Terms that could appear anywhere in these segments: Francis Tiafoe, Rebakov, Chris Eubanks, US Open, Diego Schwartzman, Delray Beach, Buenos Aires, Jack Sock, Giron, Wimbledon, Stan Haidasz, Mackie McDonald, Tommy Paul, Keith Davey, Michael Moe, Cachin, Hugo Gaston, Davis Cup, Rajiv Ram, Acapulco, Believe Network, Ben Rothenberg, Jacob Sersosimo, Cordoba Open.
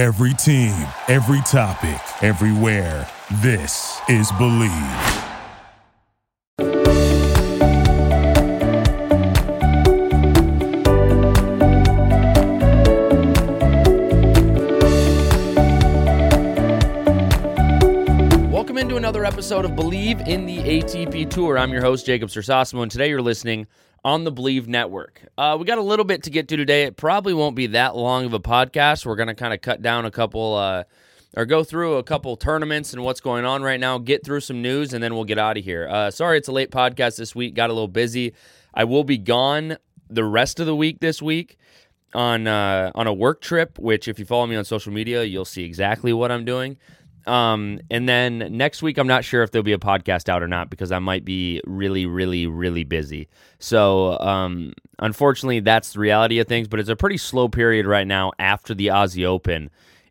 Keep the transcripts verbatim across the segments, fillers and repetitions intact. Every team, every topic, everywhere. This is Believe. Welcome into another episode of Believe in the A T P Tour. I'm your host, Jacob Sersosimo, and today you're listening on the Believe Network. Uh, we got a little bit to get to today. It probably won't be that long of a podcast. We're going to kind of cut down a couple, uh, or go through a couple tournaments and what's going on right now, get through some news, and then we'll get out of here. Uh, sorry it's a late podcast this week. Got a little busy. I will be gone the rest of the week this week on uh, on a work trip, which if you follow me on social media, you'll see exactly what I'm doing. Um, and then next week, I'm not sure if there'll be a podcast out or not because I might be really, really, really busy. So, um, unfortunately, that's the reality of things, but it's a pretty slow period right now after the Aussie Open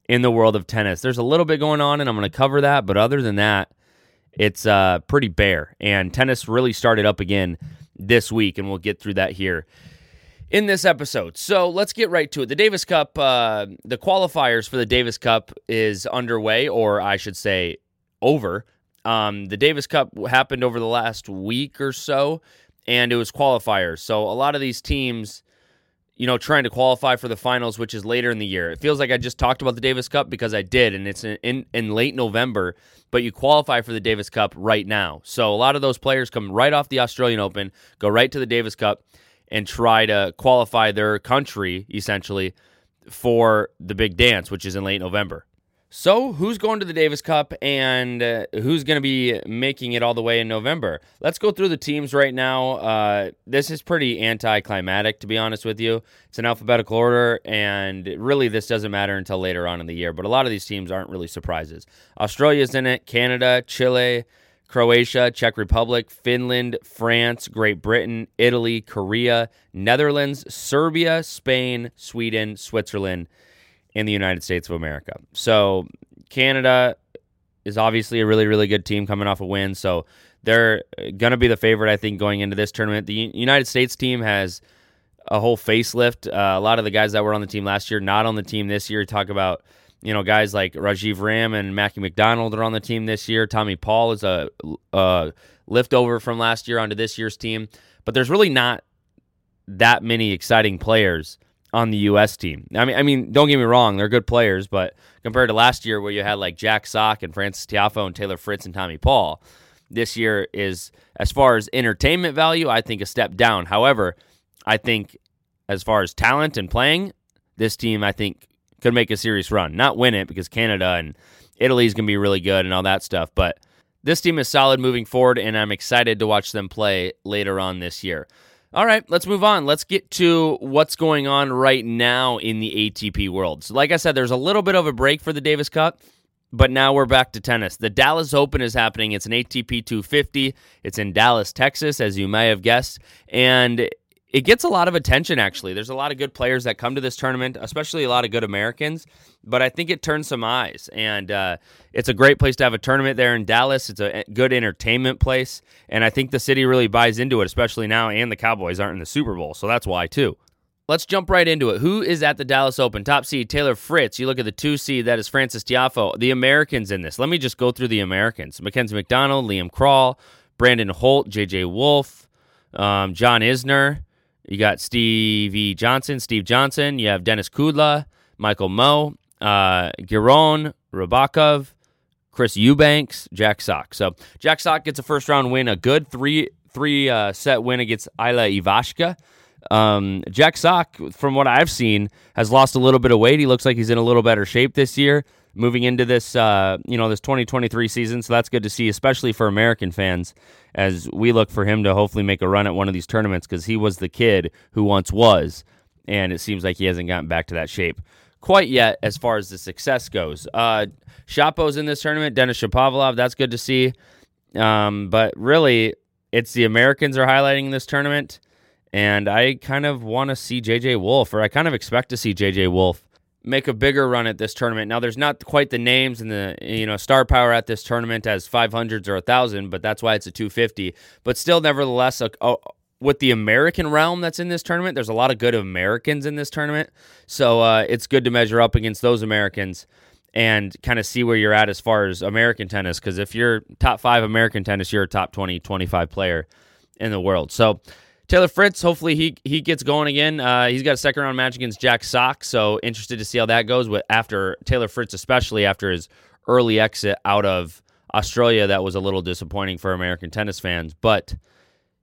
in the world of tennis. There's a little bit going on, and I'm going to cover that, but other than that, it's uh, pretty bare, and tennis really started up again this week, and we'll get through that here in this episode. So let's get right to it. The Davis Cup, uh, the qualifiers for the Davis Cup is underway, or I should say over. Um, the Davis Cup happened over the last week or so, and it was qualifiers. So a lot of these teams, you know, trying to qualify for the finals, which is later in the year. It feels like I just talked about the Davis Cup because I did, and it's in, in, in late November, but you qualify for the Davis Cup right now. So a lot of those players come right off the Australian Open, go right to the Davis Cup, and try to qualify their country, essentially, for the big dance, which is in late November. So who's going to the Davis Cup and uh, who's going to be making it all the way in November? Let's go through the teams right now. Uh, this is pretty anticlimactic, to be honest with you. It's in alphabetical order, and really this doesn't matter until later on in the year, but a lot of these teams aren't really surprises. Australia's in it, Canada, Chile, Croatia, Czech Republic, Finland, France, Great Britain, Italy, Korea, Netherlands, Serbia, Spain, Sweden, Switzerland, and the United States of America. So Canada is obviously a really, really good team coming off a win. So they're going to be the favorite, I think, going into this tournament. The United States team has a whole facelift. Uh, a lot of the guys that were on the team last year, not on the team this year. Talk about, you know, guys like Rajiv Ram and Mackie McDonald are on the team this year. Tommy Paul is a, a liftover from last year onto this year's team. But there's really not that many exciting players on the U S team. I mean, I mean, don't get me wrong, they're good players, but compared to last year where you had like Jack Sock and Francis Tiafoe and Taylor Fritz and Tommy Paul, this year is, as far as entertainment value, I think a step down. However, I think as far as talent and playing, this team, I think, could make a serious run. Not win it because Canada and Italy is going to be really good and all that stuff, but this team is solid moving forward, and I'm excited to watch them play later on this year. All right, let's move on. Let's get to what's going on right now in the A T P world. So like I said, there's a little bit of a break for the Davis Cup, but now we're back to tennis. The Dallas Open is happening. It's an A T P two fifty. It's in Dallas, Texas, as you may have guessed, and it gets a lot of attention, actually. There's a lot of good players that come to this tournament, especially a lot of good Americans, but I think it turns some eyes, and uh, it's a great place to have a tournament there in Dallas. It's a good entertainment place, and I think the city really buys into it, especially now, and the Cowboys aren't in the Super Bowl, so that's why, too. Let's jump right into it. Who is at the Dallas Open? Top seed, Taylor Fritz. You look at the two seed, that is Francis Tiafoe. The Americans in this. Let me just go through the Americans. Mackenzie McDonald, Liam Crawl, Brandon Holt, J J. Wolf, um, John Isner. You got Stevie Johnson, Steve Johnson. You have Dennis Kudla, Michael Moe, uh, Giron, Rebakov, Chris Eubanks, Jack Sock. So Jack Sock gets a first-round win, a good three, three uh, set win against Ilya Ivashka. Um, Jack Sock, from what I've seen, has lost a little bit of weight. He looks like he's in a little better shape this year, moving into this, uh, you know, this twenty twenty-three season. So that's good to see, especially for American fans, as we look for him to hopefully make a run at one of these tournaments, because he was the kid who once was, and it seems like he hasn't gotten back to that shape quite yet as far as the success goes. Uh, Shapo's in this tournament, Denis Shapovalov. That's good to see. Um, but really, it's the Americans are highlighting this tournament, and I kind of want to see J J. Wolf, or I kind of expect to see J J. Wolf make a bigger run at this tournament. Now, there's not quite the names and the, you know, star power at this tournament as five hundreds or one thousand, but that's why it's a two fifty. But still, nevertheless, a, a, with the American realm that's in this tournament, there's a lot of good Americans in this tournament. So uh, it's good to measure up against those Americans and kind of see where you're at as far as American tennis. Because if you're top five American tennis, you're a top twenty, twenty-five player in the world. So Taylor Fritz, hopefully he he gets going again. Uh, he's got a second round match against Jack Sock. So interested to see how that goes with after Taylor Fritz, especially after his early exit out of Australia. That was a little disappointing for American tennis fans, but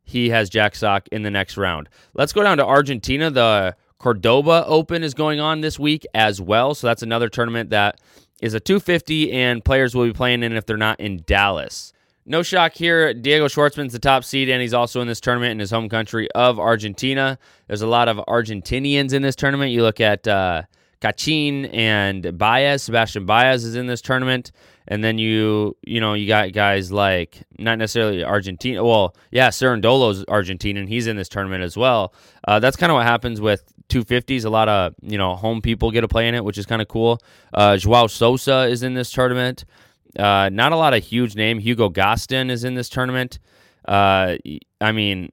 he has Jack Sock in the next round. Let's go down to Argentina. The Cordoba Open is going on this week as well, so that's another tournament that is a two fifty, and players will be playing in if they're not in Dallas. No shock here, Diego Schwartzman's the top seed, and he's also in this tournament in his home country of Argentina. There's a lot of Argentinians in this tournament. You look at uh, Cachin and Baez. Sebastián Báez is in this tournament. And then you, you know, you got guys like, not necessarily Argentina. Well, yeah, Cerundolo's Argentinian. He's in this tournament as well. Uh, that's kind of what happens with two fifties. A lot of, you know, home people get to play in it, which is kind of cool. Uh, Joao Sosa is in this tournament. Uh, not a lot of huge name. Hugo Gaston is in this tournament. Uh, I mean,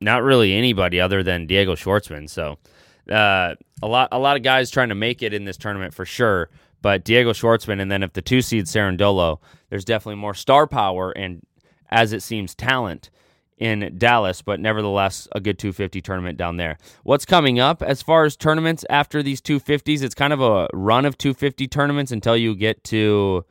not really anybody other than Diego Schwartzman. So uh, a lot, a lot of guys trying to make it in this tournament for sure. But Diego Schwartzman, and then if the two seed Cerundolo, there's definitely more star power and, as it seems, talent in Dallas, but nevertheless, a good two fifty tournament down there. What's coming up as far as tournaments after these two fifties? It's kind of a run of two fifty tournaments until you get to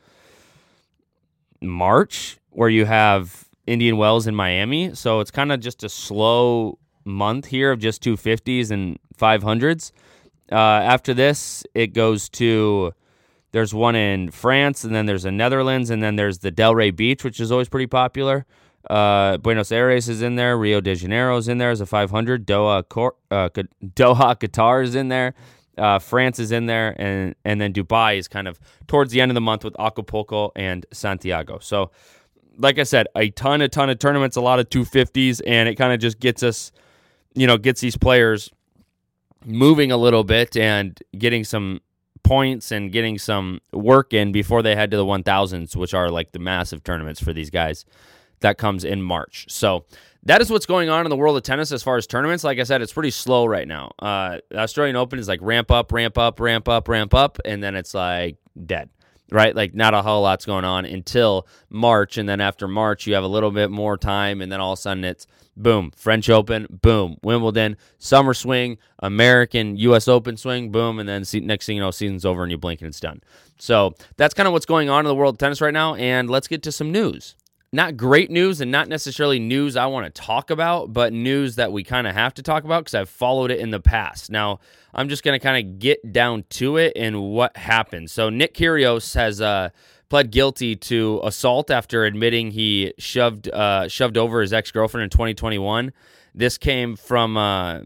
March, where you have Indian Wells in Miami. So it's kind of just a slow month here of just two fifties and five hundreds. Uh, after this, it goes to... There's one in France, and then there's the Netherlands, and then there's the Delray Beach, which is always pretty popular. Uh, Buenos Aires is in there. Rio de Janeiro is in there as a five hundred. Doha, Cor- uh, Doha, Qatar is in there. Uh, France is in there, and and then Dubai is kind of towards the end of the month with Acapulco and Santiago. So, like I said, a ton, a ton of tournaments, a lot of two fifties, and it kind of just gets us, you know, gets these players moving a little bit and getting some points and getting some work in before they head to the one thousands, which are like the massive tournaments for these guys that comes in March. So that is what's going on in the world of tennis as far as tournaments. Like I said, it's pretty slow right now. Uh, the Australian Open is like ramp up, ramp up, ramp up, ramp up, and then it's like dead, right? Like not a whole lot's going on until March, and then after March you have a little bit more time, and then all of a sudden it's boom, French Open, boom, Wimbledon, summer swing, American, U S Open swing, boom, and then see, next thing you know, season's over and you blink and it's done. So that's kind of what's going on in the world of tennis right now, and let's get to some news. Not great news and not necessarily news I want to talk about, but news that we kind of have to talk about because I've followed it in the past. Now, I'm just going to kind of get down to it and what happened. So Nick Kyrgios has uh, pled guilty to assault after admitting he shoved uh, shoved over his ex-girlfriend in twenty twenty-one. This came from uh,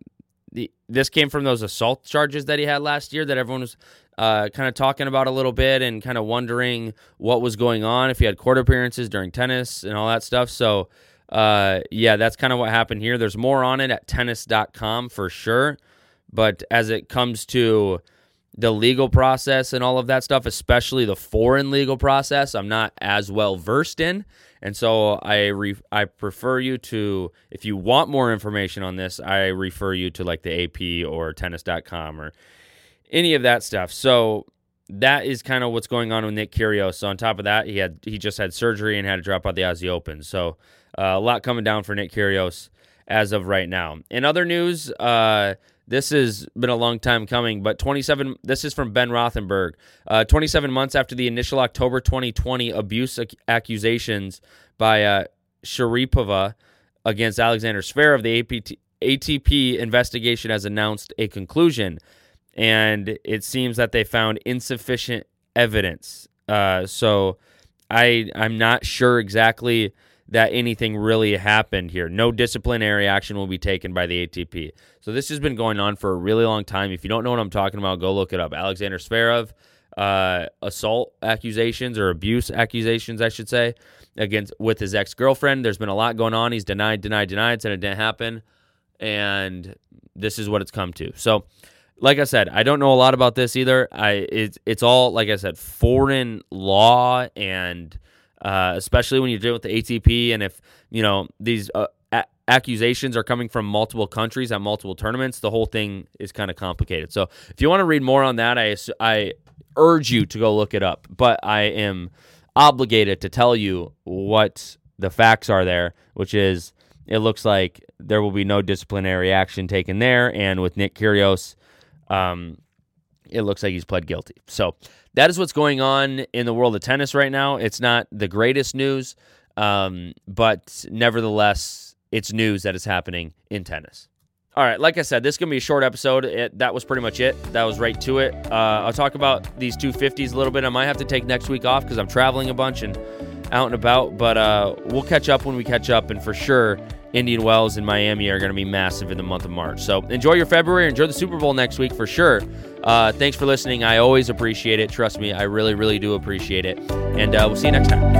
the this came from those assault charges that he had last year that everyone was Uh, kind of talking about a little bit and kind of wondering what was going on, if he had court appearances during tennis and all that stuff. So, uh, yeah, that's kind of what happened here. There's more on it at tennis dot com for sure. But as it comes to the legal process and all of that stuff, especially the foreign legal process, I'm not as well versed in. And so I re- I prefer you to, if you want more information on this, I refer you to like the A P or tennis dot com or any of that stuff. So that is kind of what's going on with Nick Kyrgios. So on top of that, he had he just had surgery and had to drop out the Aussie Open. So uh, a lot coming down for Nick Kyrgios as of right now. In other news, uh, this has been a long time coming, but twenty-seven. This is from Ben Rothenberg. Uh, twenty-seven months after the initial October twenty twenty abuse ac- accusations by uh, Sharipova against Alexander Zverev, the A P T- A T P investigation has announced a conclusion. And it seems that they found insufficient evidence. Uh, so I, I'm not sure exactly that anything really happened here. No disciplinary action will be taken by the A T P. So this has been going on for a really long time. If you don't know what I'm talking about, go look it up. Alexander Zverev, uh, assault accusations or abuse accusations, I should say, against with his ex-girlfriend. There's been a lot going on. He's denied, denied, denied, said it didn't happen. And this is what it's come to. So... Like I said, I don't know a lot about this either. I it's it's all, like I said, foreign law, and uh, especially when you're dealing with the A T P, and if you know these uh, a- accusations are coming from multiple countries at multiple tournaments, the whole thing is kind of complicated. So if you want to read more on that, I, I urge you to go look it up. But I am obligated to tell you what the facts are there, which is it looks like there will be no disciplinary action taken there. And with Nick Kyrgios, um, it looks like he's pled guilty. So that is what's going on in the world of tennis right now. It's not the greatest news, um, but nevertheless, it's news that is happening in tennis. All right, like I said, this is going to be a short episode. It, that was pretty much it. That was right to it. Uh, I'll talk about these two fifties a little bit. I might have to take next week off because I'm traveling a bunch and out and about, but uh, we'll catch up when we catch up, and for sure, Indian Wells and Miami are going to be massive in the month of March. So enjoy your February. Enjoy the Super Bowl next week for sure. Uh, thanks for listening. I always appreciate it. Trust me, I really, really do appreciate it. And uh, we'll see you next time.